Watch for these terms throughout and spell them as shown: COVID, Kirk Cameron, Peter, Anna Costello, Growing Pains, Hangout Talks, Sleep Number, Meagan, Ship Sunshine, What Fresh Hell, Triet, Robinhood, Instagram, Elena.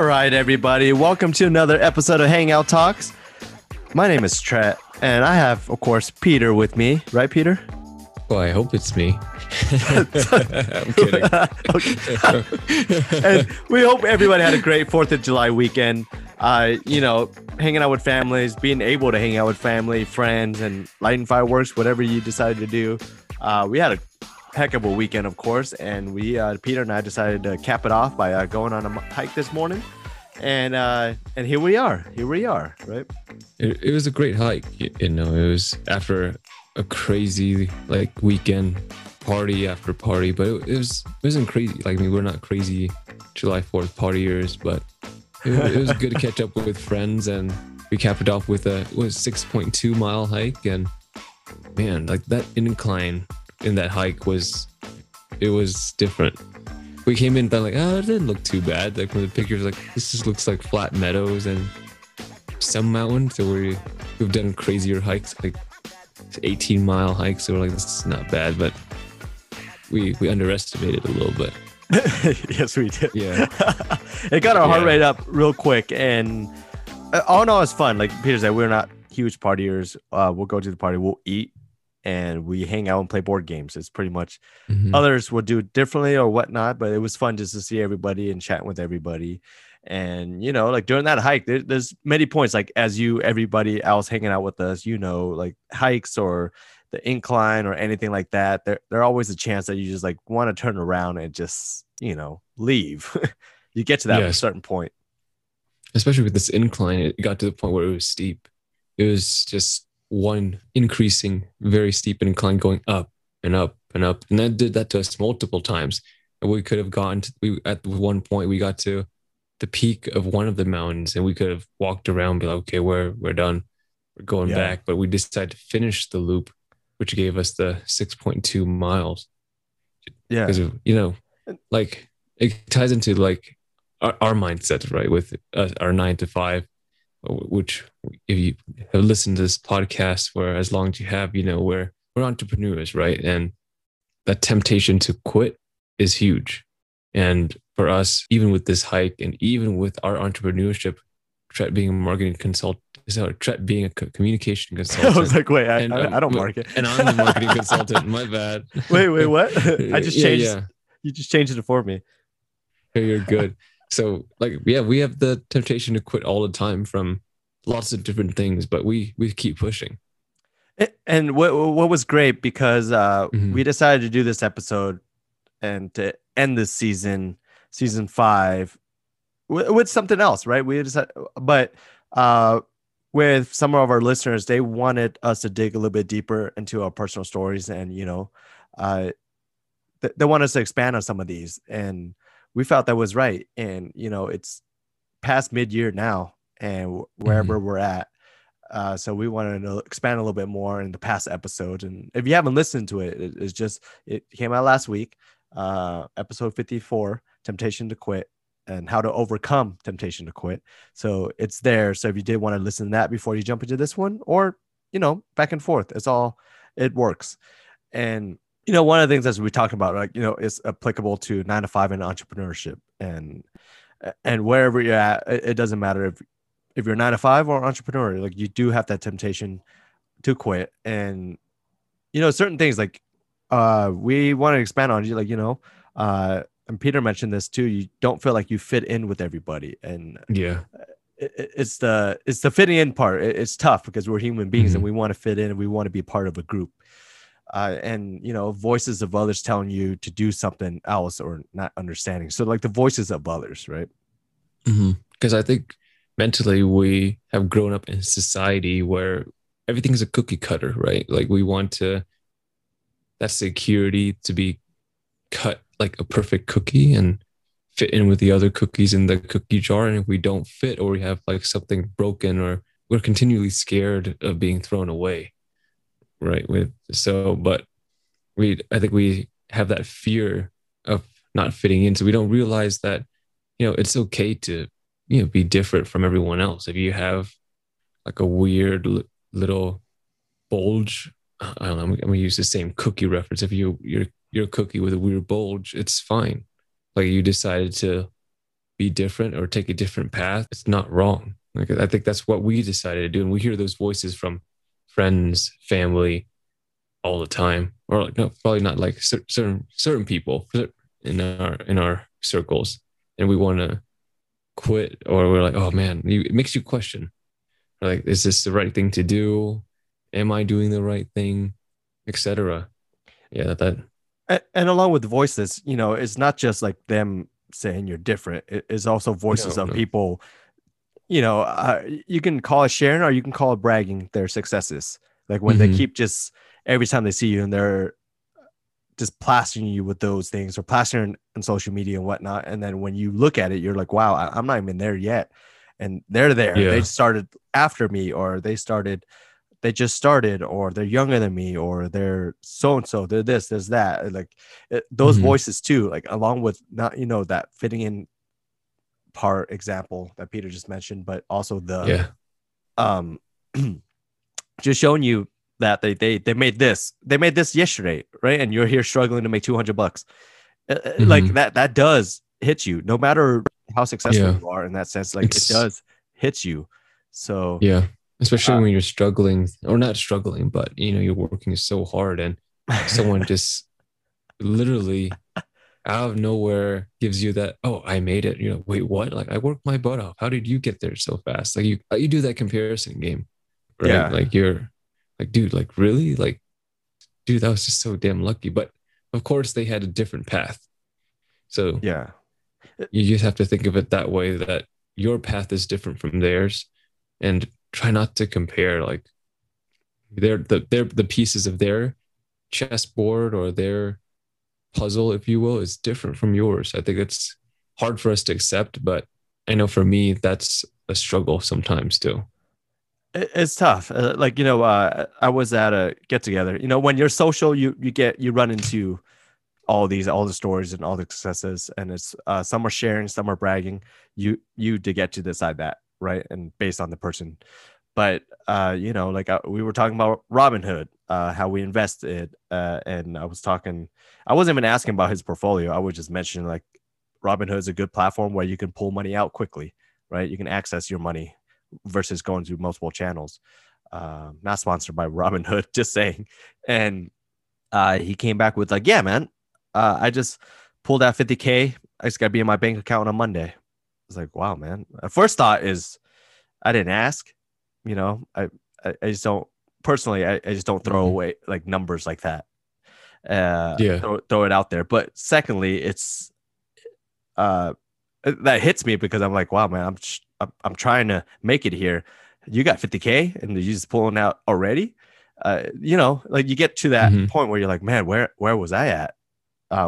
All right, everybody. Welcome to another episode of Hangout Talks. My name is Triet, and I have, of course, Peter with me. Right, Peter? Well, I hope it's me. I'm kidding. And we hope everybody had a great 4th of July weekend. You know, hanging out with families, being able to hang out with family, friends, and lighting fireworks, whatever you decided to do. We had a heck of a weekend, of course, and we Peter and I decided to cap it off by going on a hike this morning, and here we are, right? It was a great hike, you know. It was after a crazy weekend, party after party, but it wasn't crazy. Like, I mean, we're not crazy July 4th partiers, but it was good to catch up with friends, and we capped it off with a 6.2-mile hike, and man, like that incline. And that hike was different. We came in thought it didn't look too bad. Like from the pictures, this just looks like flat meadows and some mountains. So we've done crazier hikes, 18-mile hikes. So we're like, this is not bad, but we underestimated a little bit. Yes, we did. Yeah, it got our heart rate up real quick, and all in all, it's fun. Like Peter said, we're not huge partiers. We'll go to the party, we'll eat, and we hang out and play board games. It's pretty much others will do it differently or whatnot, but it was fun just to see everybody and chat with everybody. And, you know, during that hike, there's many points, everybody else hanging out with us, you know, hikes or the incline or anything like that. There are always a chance that you just want to turn around and just, you know, leave. You get to that at a certain point. Especially with this incline, it got to the point where it was steep. It was just one increasing very steep incline going up and up and up, and that did that to us multiple times. And we could have gotten at one point we got to the peak of one of the mountains, and we could have walked around and be like, okay, we're done, we're going back, but we decided to finish the loop, which gave us the 6.2 miles. Because of, you know, it ties into our mindset, right, with our 9-to-5, which if you have listened to this podcast for as long as you have, you know, we're entrepreneurs, right? And that temptation to quit is huge. And for us, even with this hike and even with our entrepreneurship, Triet being a marketing consultant, Triet being a communication consultant. I was like, wait, I don't market. And I'm the marketing consultant, my bad. Wait, what? I just changed. Yeah. You just changed it for me. You're good. So we have the temptation to quit all the time from lots of different things, but we keep pushing. And what was great, because we decided to do this episode and to end this season 5 with something else, right? We decided, but with some of our listeners, they wanted us to dig a little bit deeper into our personal stories, and, you know, they want us to expand on some of these, and we felt that was right. And, you know, it's past mid-year now and wherever we're at. So we wanted to expand a little bit more in the past episode. And if you haven't listened to it, it came out last week, episode 54, Temptation to Quit and How to Overcome Temptation to Quit. So it's there. So if you did want to listen to that before you jump into this one, or, you know, back and forth, it works. And, you know, one of the things that we talked about, you know, is applicable to 9-to-5 and entrepreneurship, and wherever you're at, it doesn't matter if you're 9-to-5 or entrepreneur, you do have that temptation to quit. And, you know, certain things we want to expand on, you know, and Peter mentioned this too, you don't feel you fit in with everybody. And it's the fitting in part. It's tough because we're human beings and we want to fit in and we want to be part of a group. And, you know, voices of others telling you to do something else or not understanding. So the voices of others, right? Because I think mentally we have grown up in a society where everything is a cookie cutter, right? We want that security to be cut like a perfect cookie and fit in with the other cookies in the cookie jar. And if we don't fit, or we have something broken, or we're continually scared of being thrown away. Right. But I think we have that fear of not fitting in. So we don't realize that, you know, it's okay to, you know, be different from everyone else. If you have a weird little bulge, I don't know, I'm going to use the same cookie reference. If you're a cookie with a weird bulge, it's fine. You decided to be different or take a different path, it's not wrong. Like, I think that's what we decided to do. And we hear those voices from friends, family all the time, or like, no, probably not like certain people in our circles. And we want to quit, or we're like, oh man, it makes you question. Like, is this the right thing to do? Am I doing the right thing? Etc. Yeah. And along with the voices, you know, it's not just like them saying you're different. It's also voices of people, you know, you can call it sharing or you can call it bragging their successes. Like when they keep just every time they see you and they're just plastering you with those things or plastering on social media and whatnot. And then when you look at it, you're like, wow, I'm not even there yet. And they're there. Yeah. They started after me, or they just started, or they're younger than me, or they're so-and-so, they're this, there's that. Like those voices too, like along with not, you know, that fitting in part example that Peter just mentioned, but also the, just showing you that they made this yesterday. Right. And you're here struggling to make $200. Like that does hit you, no matter how successful you are in that sense. Like it does hit you. So yeah. Especially when you're struggling, or not struggling, but you know, you're working so hard and someone just literally out of nowhere gives you that, oh, I made it. You know, wait, what? Like I worked my butt off. How did you get there so fast? Like you do that comparison game, right? Yeah. Like you're like, dude, like really? Like, dude, that was just so damn lucky. But of course they had a different path. So yeah, you just have to think of it that way, that your path is different from theirs, and try not to compare like the pieces of their chessboard or their puzzle, if you will, is different from yours. I think it's hard for us to accept, but I know for me, that's a struggle sometimes too. It's tough. Like, you know, I was at a get together, you know, when you're social, you run into all the stories and all the successes, and it's some are sharing, some are bragging. You to get to decide that. Right. And based on the person. But, you know, like we were talking about Robinhood, how we invested. And I wasn't even asking about his portfolio. I was just mentioning like Robinhood is a good platform where you can pull money out quickly. Right. You can access your money versus going through multiple channels. Not sponsored by Robinhood, just saying. And he came back with like, yeah, man, I just pulled out 50K. I just got to be in my bank account on Monday. I was like, wow, man. First thought is I didn't ask, you know, I just don't personally, I just don't throw away like numbers like that. Throw it out there. But secondly, it's that hits me because I'm like, wow, man, I'm trying to make it here. You got 50K and you're just pulling out already. You know, like you get to that point where you're like, man, where was I at?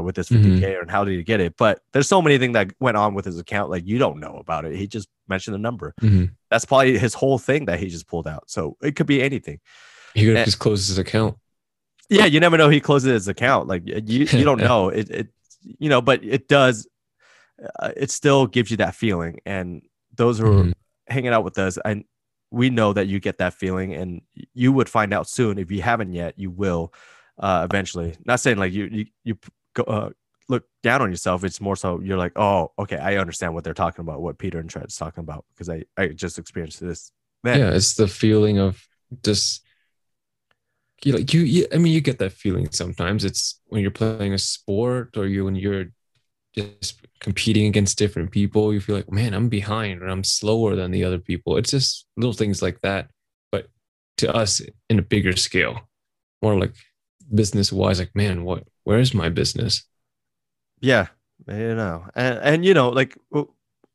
With this 50K, and how did he get it? But there's so many things that went on with his account. Like you don't know about it. He just mentioned the number. That's probably his whole thing that he just pulled out. So it could be anything. He could have just closed his account. Yeah. You never know. He closes his account. Like you don't know it, you know, but it does. It still gives you that feeling. And those who are hanging out with us, and we know that you get that feeling, and you would find out soon. If you haven't yet, you will eventually. Not saying like you go, look down on yourself. It's more so you're like, oh, okay, I understand what they're talking about, what Peter and Triet is talking about, because I just experienced this. Man. Yeah, it's the feeling of just I mean, you get that feeling sometimes. It's when you're playing a sport, or when you're just competing against different people. You feel like, man, I'm behind, or I'm slower than the other people. It's just little things like that, but to us in a bigger scale, more like business wise, like, man, where's my business? Yeah, you know, and you know, like,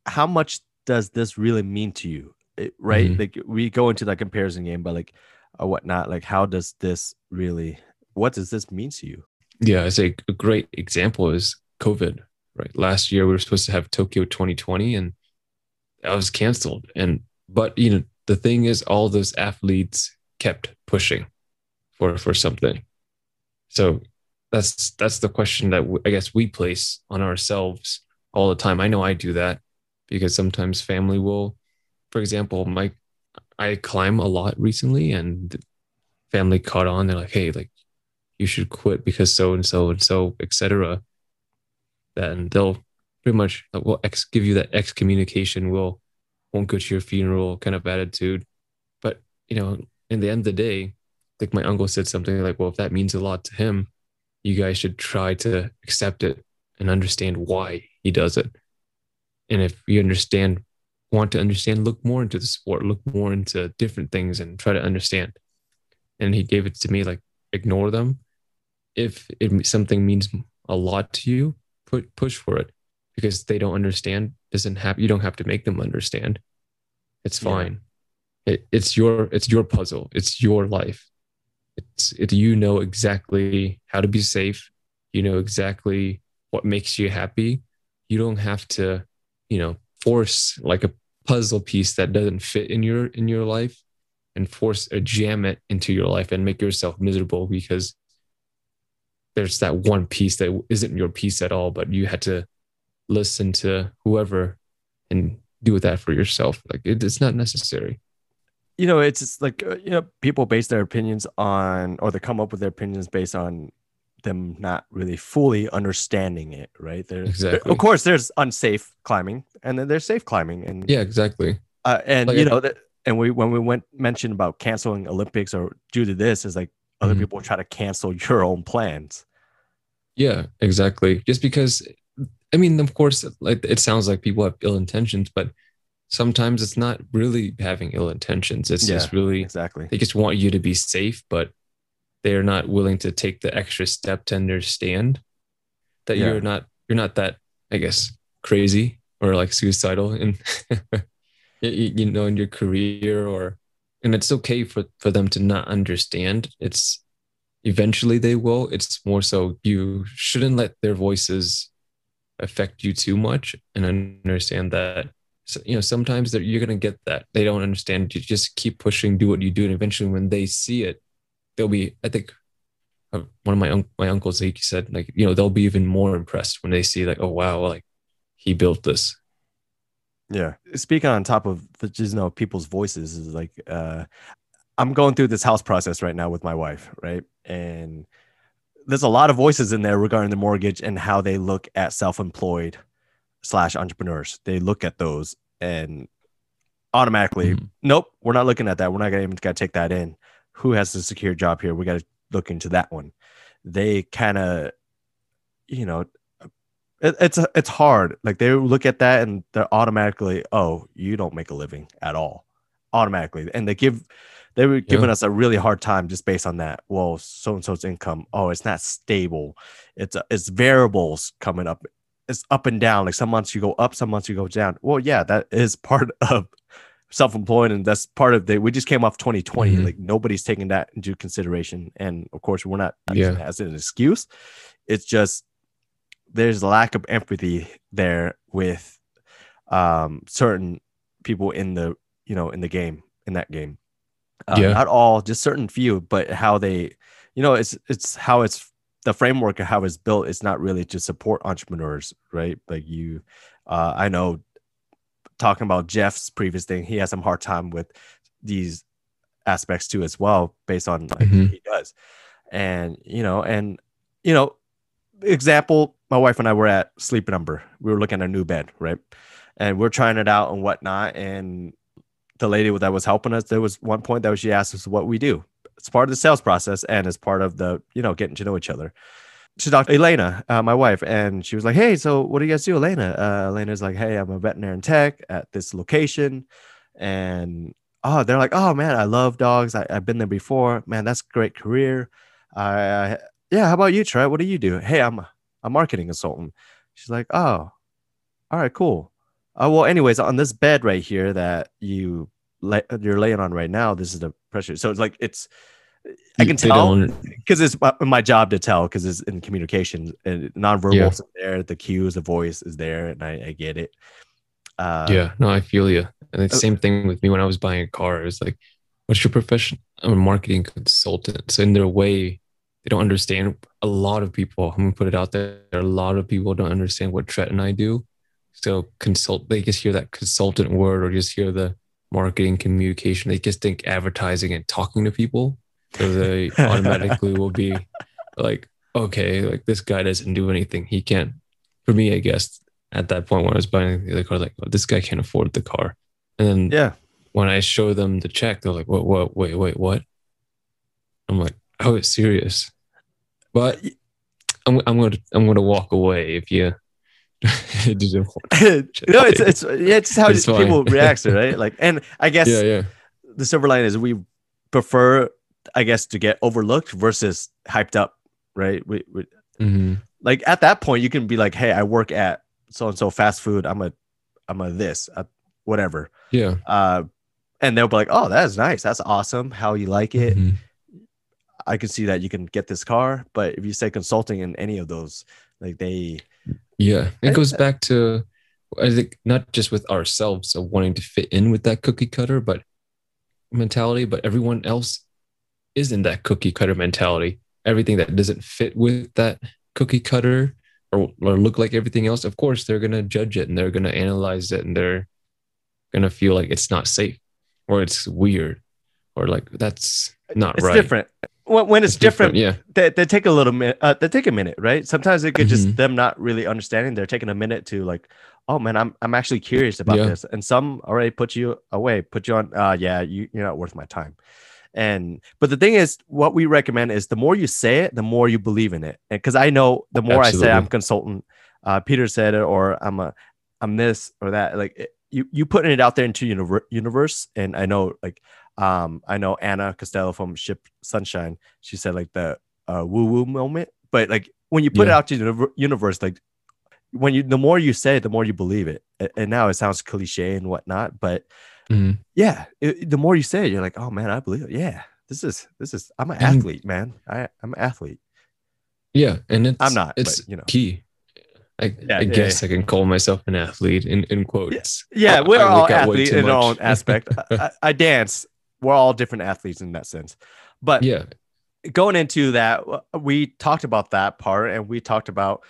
how much does this really mean to you, right? Like, we go into that comparison game, but like, or whatnot. Like, what does this mean to you? Yeah, I say a great example is COVID. Right, last year we were supposed to have Tokyo 2020, and that was canceled. But you know, the thing is, all those athletes kept pushing for something. So that's the question that I guess we place on ourselves all the time. I know I do that, because sometimes family will, for example, I climb a lot recently, and the family caught on. They're like, hey, like you should quit because so and so, et cetera. Then they'll pretty much will give you that excommunication, won't go to your funeral kind of attitude. But, you know, in the end of the day, like my uncle said something like, well, if that means a lot to him, you guys should try to accept it and understand why he does it. And if you want to understand, look more into the sport, look more into different things and try to understand. And he gave it to me, like, ignore them. If something means a lot to you, push for it, because they don't understand. You don't have to make them understand. It's fine. Yeah. It's your puzzle. It's your life. You know exactly how to be safe. You know exactly what makes you happy. You don't have to, force like a puzzle piece that doesn't fit in your life and force or jam it into your life and make yourself miserable because there's that one piece that isn't your piece at all, but you had to listen to whoever and do with that for yourself. Like it's not necessary. It's like, people base their opinions on, or they come up with their opinions based on them not really fully understanding it, right? Exactly. Of course, there's unsafe climbing, and then there's safe climbing, and yeah, exactly. When we mentioned about canceling Olympics or due to this, is like other people try to cancel your own plans. Yeah, exactly. Just because, of course, like it sounds like people have ill intentions, but sometimes it's not really having ill intentions. It's just really exactly they just want you to be safe, but they're not willing to take the extra step to understand that you're not that, I guess, crazy or like suicidal in in your career, and it's okay for them to not understand. It's eventually they will. It's more so you shouldn't let their voices affect you too much and understand that. So, sometimes you're going to get that. They don't understand. You just keep pushing, do what you do. And eventually when they see it, they'll be, I think one of my uncles, he said, like, they'll be even more impressed when they see like, oh, wow, like he built this. Yeah. Speaking on top of people's voices is like, I'm going through this house process right now with my wife. Right. And there's a lot of voices in there regarding the mortgage and how they look at self-employed /entrepreneurs. They look at those and automatically, nope, we're not looking at that. We're not even going to take that in. Who has a secure job here? We got to look into that one. They kind of, it's hard. Like they look at that and they're automatically, oh, you don't make a living at all, automatically. And they were giving us a really hard time just based on that. Well, so-and-so's income. Oh, it's not stable. It's variables coming up. It's up and down. Like some months you go up, some months you go down. Well, yeah, that is part of self-employed, and that's part of we just came off 2020. Like nobody's taking that into consideration, and of course we're not using that as an excuse. It's just there's a lack of empathy there with certain people in the game. Not all, just certain few, but how they it's how it's the framework of how it's built. It's not really to support entrepreneurs, right? Like you I know, talking about Jeff's previous thing, he has some hard time with these aspects too as well, based on like what he does. And example, my wife and I were at Sleep Number. We were looking at a new bed, right? And we're trying it out and whatnot. And the lady that was helping us, there was one point that she asked us what we do. It's part of the sales process and it's part of the getting to know each other. She talked to Elena, my wife, and she was like, hey, so what do you guys do, Elena? Elena's like, hey, I'm a veterinarian tech at this location. And they're like, oh, man, I love dogs. I've been there before. Man, that's a great career. How about you, Triet? What do you do? Hey, I'm a marketing consultant. She's like, oh, all right, cool. Well, anyways, on this bed right here that you're laying on right now, this is the pressure. So it's like I can tell because it's my job to tell, because it's in communication and nonverbal is there. The cues, the voice is there, and I get it. No, I feel you. And it's the same thing with me when I was buying a car. It was like, what's your profession? I'm a marketing consultant. So in their way, they don't understand. A lot of people, I'm going to put it out there, a lot of people don't understand what Triet and I do. So they just hear that consultant word or just hear the marketing communication. They just think advertising and talking to people. So they automatically will be like, okay, like this guy doesn't do anything. He can't, for me, I guess, at that point when I was buying the other car, like, oh, this guy can't afford the car. And then when I show them the check, they're like, what? I'm like, oh, it's serious. But I'm gonna walk away if you. It's how it's people react, right? Like, and I guess the silver line is we prefer, I guess, to get overlooked versus hyped up, right? We like at that point you can be like, hey, I work at so and so fast food. I'm a this, whatever. Yeah. And they'll be like, oh, that's nice. That's awesome. How you like it? Mm-hmm. I can see that you can get this car, but if you say consulting in any of those, like they, it goes back to, I think, not just with ourselves of wanting to fit in with that cookie cutter, but mentality, but everyone else is in that cookie cutter mentality. Everything that doesn't fit with that cookie cutter or look like everything else, of course, they're going to judge it and they're going to analyze it and they're going to feel like it's not safe or it's weird or like that's not right. It's different. When it's different, they take a little minute. They take a minute, right? Sometimes it could just them not really understanding. They're taking a minute to like, oh man, I'm actually curious about this. And some already put you away, put you on. You're not worth my time. But the thing is, what we recommend is the more you say it, the more you believe in it. And because I know the more I say I'm consultant, Peter said it, or I'm this or that. Like you putting it out there into universe, and I know like. I know Anna Costello from Ship Sunshine. She said like the woo-woo moment, but like when you put it out to the universe, like when the more you say it, the more you believe it. And now it sounds cliche and whatnot, but the more you say it, you're like, oh man, I believe it. Yeah, this is. I'm an athlete, man. I'm an athlete. Yeah, and it's key. I guess I can call myself an athlete in quotes. Yeah, we're all athletes in our own aspect. I dance. We're all different athletes in that sense. But going into that, we talked about that part and we talked about,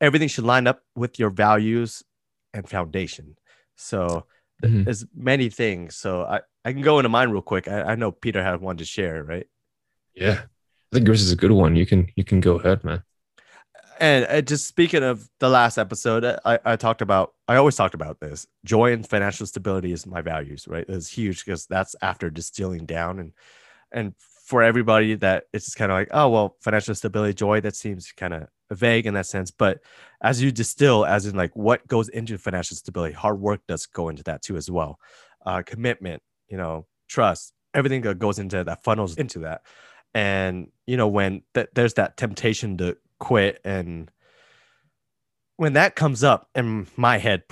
everything should line up with your values and foundation. So there's many things. So I can go into mine real quick. I know Peter had one to share, right? Yeah. I think yours is a good one. You can go ahead, man. And just speaking of the last episode, I always talked about this. Joy and financial stability is my values, right? It's huge because that's after distilling down. And for everybody that it's just kind of like, oh, well, financial stability, joy, that seems kind of vague in that sense. But as you distill, as in like what goes into financial stability, hard work does go into that too as well. Commitment, trust, everything that goes into that funnels into that. And, when there's that temptation to quit, and when that comes up in my head,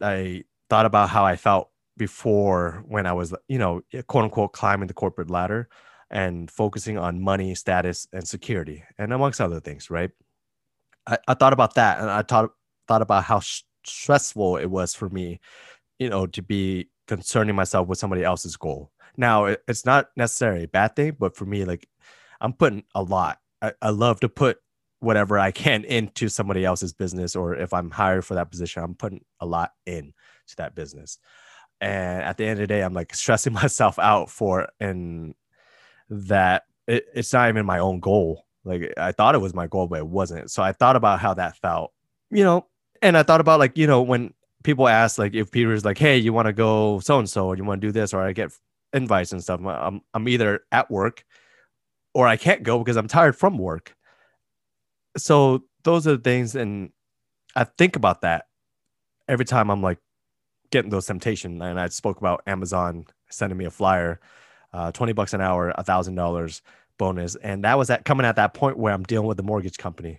I thought about how I felt before when I was quote unquote climbing the corporate ladder and focusing on money, status, and security, and amongst other things, right? I thought about that, and I thought about how stressful it was for me to be concerning myself with somebody else's goal. Now it's not necessarily a bad thing, but for me, like I'm putting a lot. I love to put whatever I can into somebody else's business, or if I'm hired for that position, I'm putting a lot into that business. And at the end of the day, I'm like stressing myself out that it's not even my own goal. Like I thought it was my goal, but it wasn't. So I thought about how that felt, and I thought about like, when people ask, like if Peter's like, hey, you want to go so-and-so, or you want to do this, or I get invites and stuff. I'm either at work, or I can't go because I'm tired from work. So those are the things. And I think about that every time I'm like getting those temptations. And I spoke about Amazon sending me a flyer, $20 an hour, $1,000 bonus. And that was coming at that point where I'm dealing with the mortgage company,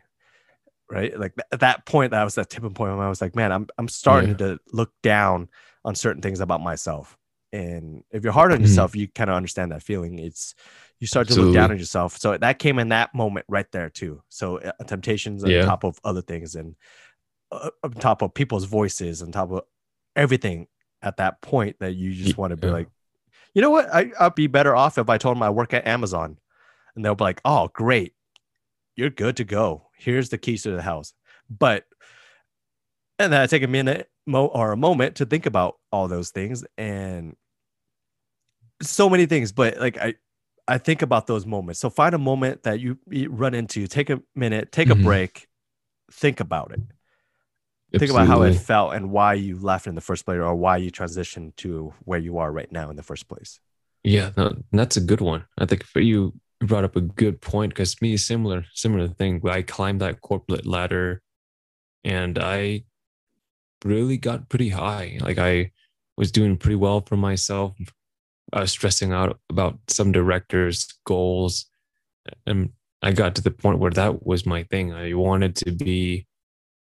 right? Like at that point, that was that tipping point when I was like, man, I'm starting to look down on certain things about myself. And if you're hard on yourself, you kind of understand that feeling. You start to look down on yourself. So that came in that moment right there too. So temptations on top of other things, and on top of people's voices, on top of everything at that point, that you just want to be like, you know what? I'll be better off if I told them I work at Amazon, and they'll be like, oh, great. You're good to go. Here's the keys to the house. And then I take a moment to think about all those things, and so many things, but like I think about those moments. So find a moment that you run into, take a minute, take a break, think about it. Absolutely. Think about how it felt and why you left in the first place, or why you transitioned to where you are right now in the first place. Yeah, no, that's a good one. I think for you brought up a good point, because me, similar thing. I climbed that corporate ladder and I really got pretty high. Like I was doing pretty well for myself. I was stressing out about some directors' goals. And I got to the point where that was my thing. I wanted to be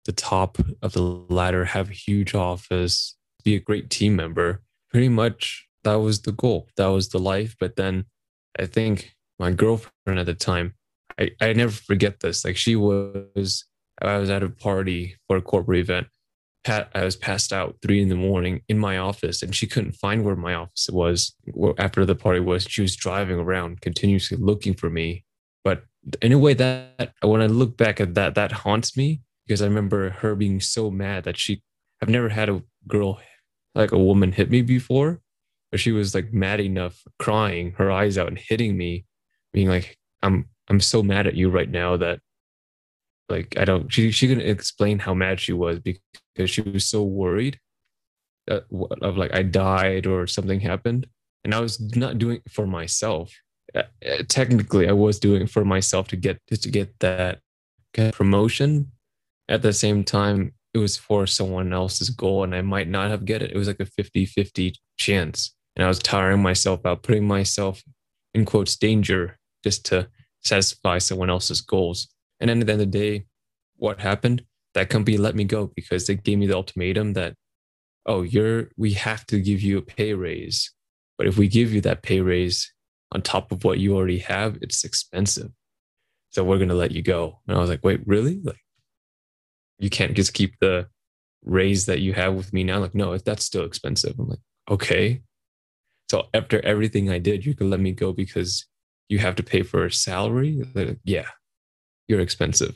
the top of the ladder, have a huge office, be a great team member. Pretty much that was the goal. That was the life. But then I think my girlfriend at the time, I never forget this. Like I was at a party for a corporate event. I was passed out 3 a.m. in my office, and she couldn't find where my office was after the party was. She was driving around continuously looking for me. But in a way that when I look back at that haunts me, because I remember her being so mad that I've never had a girl, like a woman, hit me before, but she was like mad enough, crying her eyes out and hitting me, being like, I'm so mad at you right now that like, she couldn't explain how mad she was because she was so worried of like I died or something happened. And I was not doing it for myself. Technically, I was doing it for myself to get that promotion. At the same time, it was for someone else's goal, and I might not have get it. It was like a 50-50 chance. And I was tiring myself out, putting myself in quotes danger just to satisfy someone else's goals. And at the end of the day, what happened? That company let me go because they gave me the ultimatum that, oh, we have to give you a pay raise. But if we give you that pay raise on top of what you already have, it's expensive. So we're going to let you go. And I was like, wait, really? Like, you can't just keep the raise that you have with me now? Like, no, that's still expensive. I'm like, okay. So after everything I did, you can let me go because you have to pay for a salary? Like, yeah. You're expensive.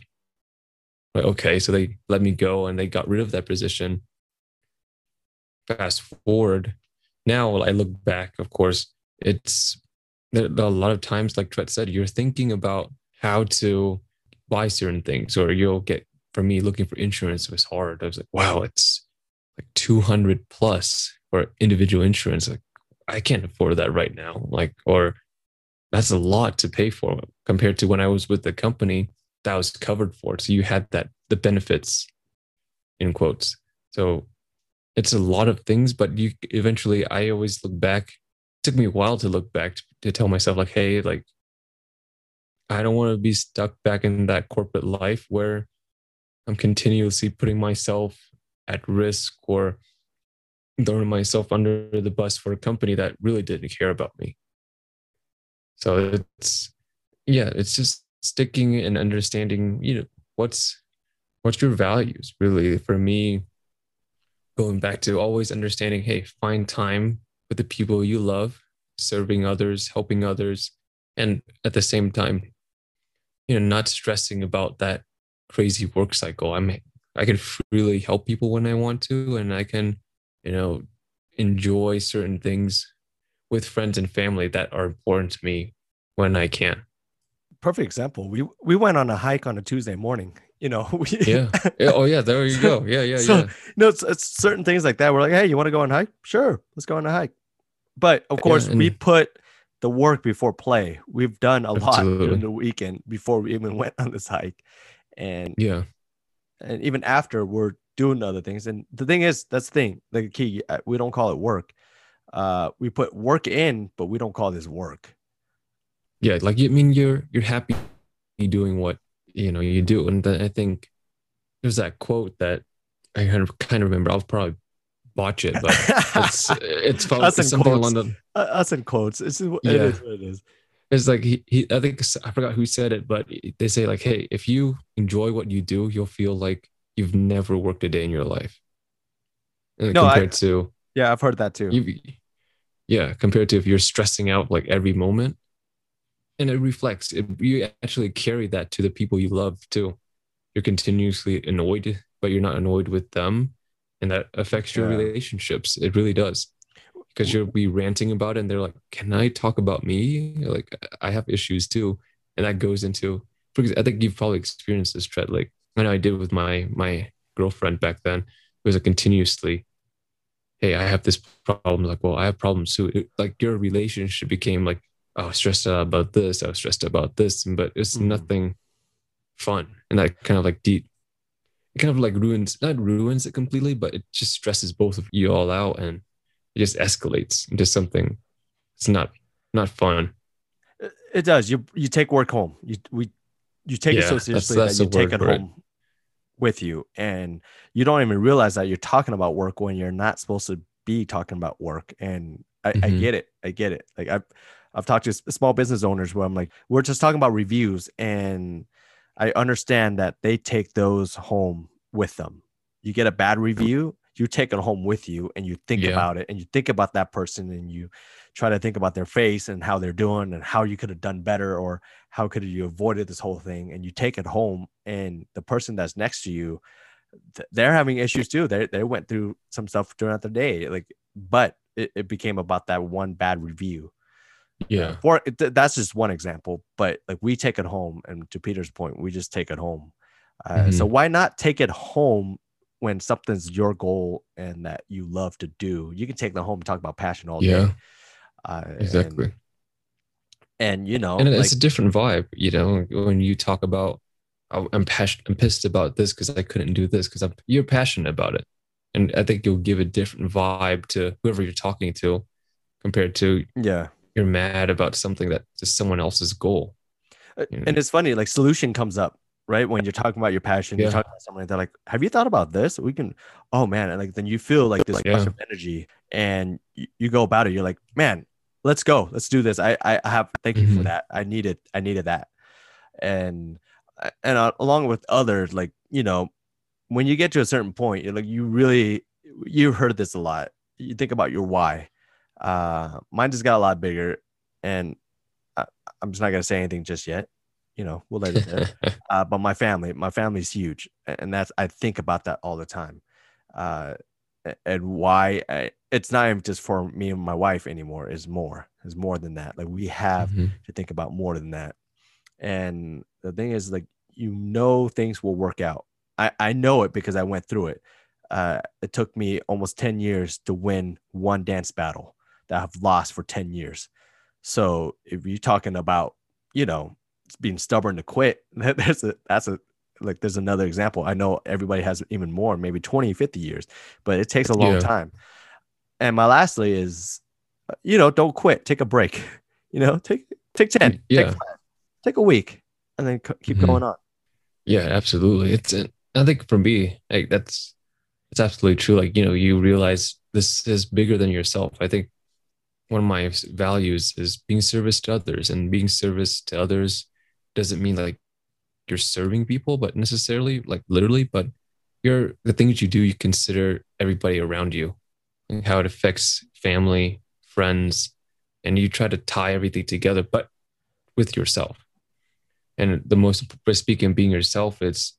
Like, okay, so they let me go and they got rid of that position. Fast forward. Now I look back, of course, it's a lot of times, like Triet said, you're thinking about how to buy certain things, or you'll get, for me, looking for insurance was hard. I was like, wow, it's like 200 plus for individual insurance. Like, I can't afford that right now. Like, or that's a lot to pay for compared to when I was with the company. That was covered for. So you had the benefits in quotes. So it's a lot of things, but you eventually, I always look back. It took me a while to look back to tell myself like, hey, like, I don't want to be stuck back in that corporate life where I'm continuously putting myself at risk or throwing myself under the bus for a company that really didn't care about me. So it's just sticking and understanding, you know, what's your values really. For me, going back to always understanding, hey, find time with the people you love, serving others, helping others, and at the same time, you know, not stressing about that crazy work cycle. I can freely help people when I want to, and I can, you know, enjoy certain things with friends and family that are important to me when I can. Perfect example. We went on a hike on a Tuesday morning, you know. Yeah. Oh yeah. There you go. Yeah. So, yeah. No, it's certain things like that. We're like, hey, you want to go on a hike? Sure. Let's go on a hike. But of course, we put the work before play. We've done a lot during the weekend before we even went on this hike. And even after, we're doing other things. And the thing is, that's the thing, the key, we don't call it work. We put work in, but we don't call this work. Yeah, like, I mean, you're happy doing what, you know, you do. And then I think there's that quote that I kind of remember. I'll probably botch it, but it's something quotes. Along the... Us in quotes. It is what it is. It's like, I think, I forgot who said it, but they say like, hey, if you enjoy what you do, you'll feel like you've never worked a day in your life. And yeah, I've heard that too. Compared to if you're stressing out like every moment. And it reflects, you actually carry that to the people you love too. You're continuously annoyed, but you're not annoyed with them. And that affects your relationships. It really does. Because you'll be ranting about it and they're like, can I talk about me? Like, I have issues too. And that goes into, because I think you've probably experienced this, Triet. Like, I know I did with my girlfriend back then, it was a continuously, hey, I have this problem. Like, well, I have problems too. It, like, your relationship became like, I was stressed out about this. I was stressed about this, but it's nothing fun. And that kind of like deep, it kind of like ruins, not ruins it completely, but it just stresses both of you all out, and it just escalates into something. It's not fun. It does. You take work home. You take it so seriously that you take it home with you, and you don't even realize that you're talking about work when you're not supposed to be talking about work. And I get it. I get it. Like I've talked to small business owners where I'm like, we're just talking about reviews, and I understand that they take those home with them. You get a bad review, you take it home with you, and you think about it, and you think about that person, and you try to think about their face and how they're doing and how you could have done better, or how could you avoided this whole thing. And you take it home, and the person that's next to you, they're having issues too. They went through some stuff during the day, like, but it became about that one bad review. Yeah. Or that's just one example, but like we take it home, and to Peter's point, we just take it home. So why not take it home when something's your goal and that you love to do? You can take them home and talk about passion all day. Exactly. And you know, and it's like a different vibe, you know, when you talk about, I'm pissed about this because I couldn't do this, because you're passionate about it. And I think you'll give a different vibe to whoever you're talking to compared to, you're mad about something that just someone else's goal. You know? And it's funny, like solution comes up, right? When you're talking about your passion, you're talking about something, they're like, have you thought about this? We can, oh man. And like, then you feel like this rush of energy, and you go about it. You're like, man, let's go, let's do this. Thank you for that. I needed that. And along with others, like, you know, when you get to a certain point, you're like, you've heard this a lot. You think about your why. Mine just got a lot bigger, and I'm just not going to say anything just yet. You know, we'll let it there. But my family's huge. And I think about that all the time. And why it's not even just for me and my wife anymore, is more than that. Like we have to think about more than that. And the thing is, like, you know, things will work out. I know it because I went through it. It took me almost 10 years to win one dance battle that I've lost for 10 years. So if you're talking about, you know, being stubborn to quit, there's another example. I know everybody has even more, maybe 20, 50 years, but it takes a long time. And my lastly is, you know, don't quit. Take a break, you know, take 10, take 5, take a week, and then keep going on. Yeah, absolutely. I think for me, like it's absolutely true. Like, you know, you realize this is bigger than yourself. I think one of my values is being service to others, and being service to others doesn't mean like you're serving people, but necessarily like literally, but the things you do, you consider everybody around you and how it affects family, friends, and you try to tie everything together, but with yourself. And the most speaking being yourself, it's,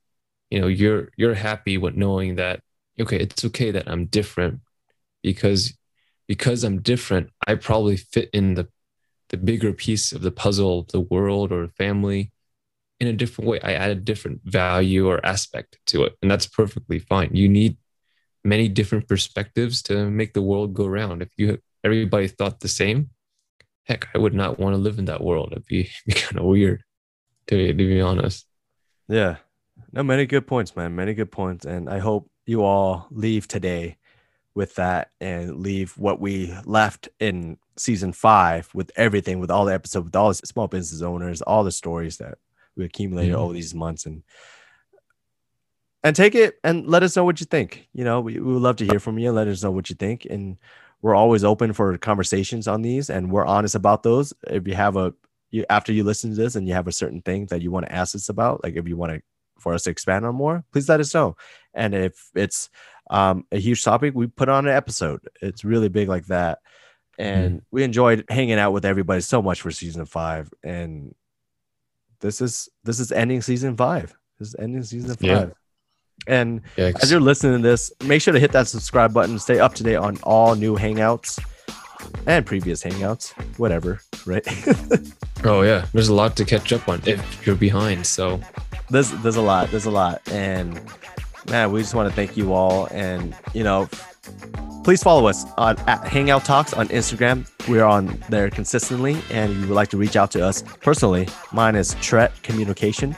you know, you're happy with knowing that, okay, it's okay that I'm different because I'm different, I probably fit in the bigger piece of the puzzle of the world or family in a different way. I add a different value or aspect to it, and that's perfectly fine. You need many different perspectives to make the world go round. If everybody thought the same, heck, I would not want to live in that world. It'd be kind of weird, to be honest. Yeah. No, many good points, man. Many good points. And I hope you all leave today with that, and leave what we left in season 5 with everything, with all the episodes, with all the small business owners, all the stories that we accumulated over these months, and take it and let us know what you think. You know, we would love to hear from you. Let us know what you think. And we're always open for conversations on these, and we're honest about those. If you have after you listen to this and you have a certain thing that you want to ask us about, like if you want to, for us to expand on more, please let us know. And if it's a huge topic, we put on an episode. It's really big like that. And we enjoyed hanging out with everybody so much for season 5. And this is ending season 5. This is ending season 5. And as you're listening to this, make sure to hit that subscribe button. Stay up to date on all new Hangouts and previous Hangouts, whatever, right? Oh yeah, there's a lot to catch up on if you're behind. So there's a lot, and man, we just want to thank you all. And, you know, please follow us on at Hangout Talks on Instagram. We're on there consistently. And if you would like to reach out to us personally, mine is Triet Communication.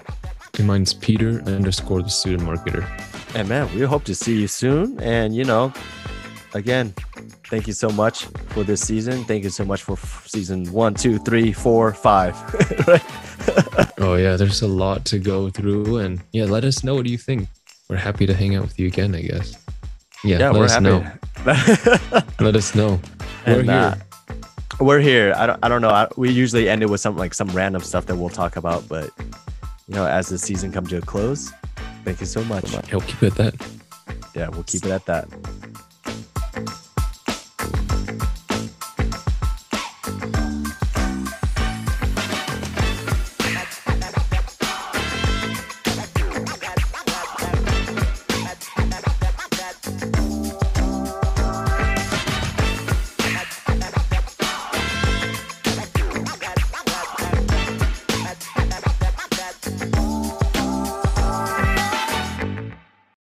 And mine's Peter_the Student Marketer. And man, we hope to see you soon. And, you know, again, thank you so much for this season. Thank you so much for season 1, 2, 3, 4, 5. Right? Oh, yeah, there's a lot to go through. And yeah, let us know what you think. We're happy to hang out with you again, I guess. Yeah, let us know. Let us know. We're here. We're here. I don't know. We usually end it with some random stuff that we'll talk about. But, you know, as the season comes to a close, thank you so much. I'll keep it at that. Yeah, we'll keep it at that.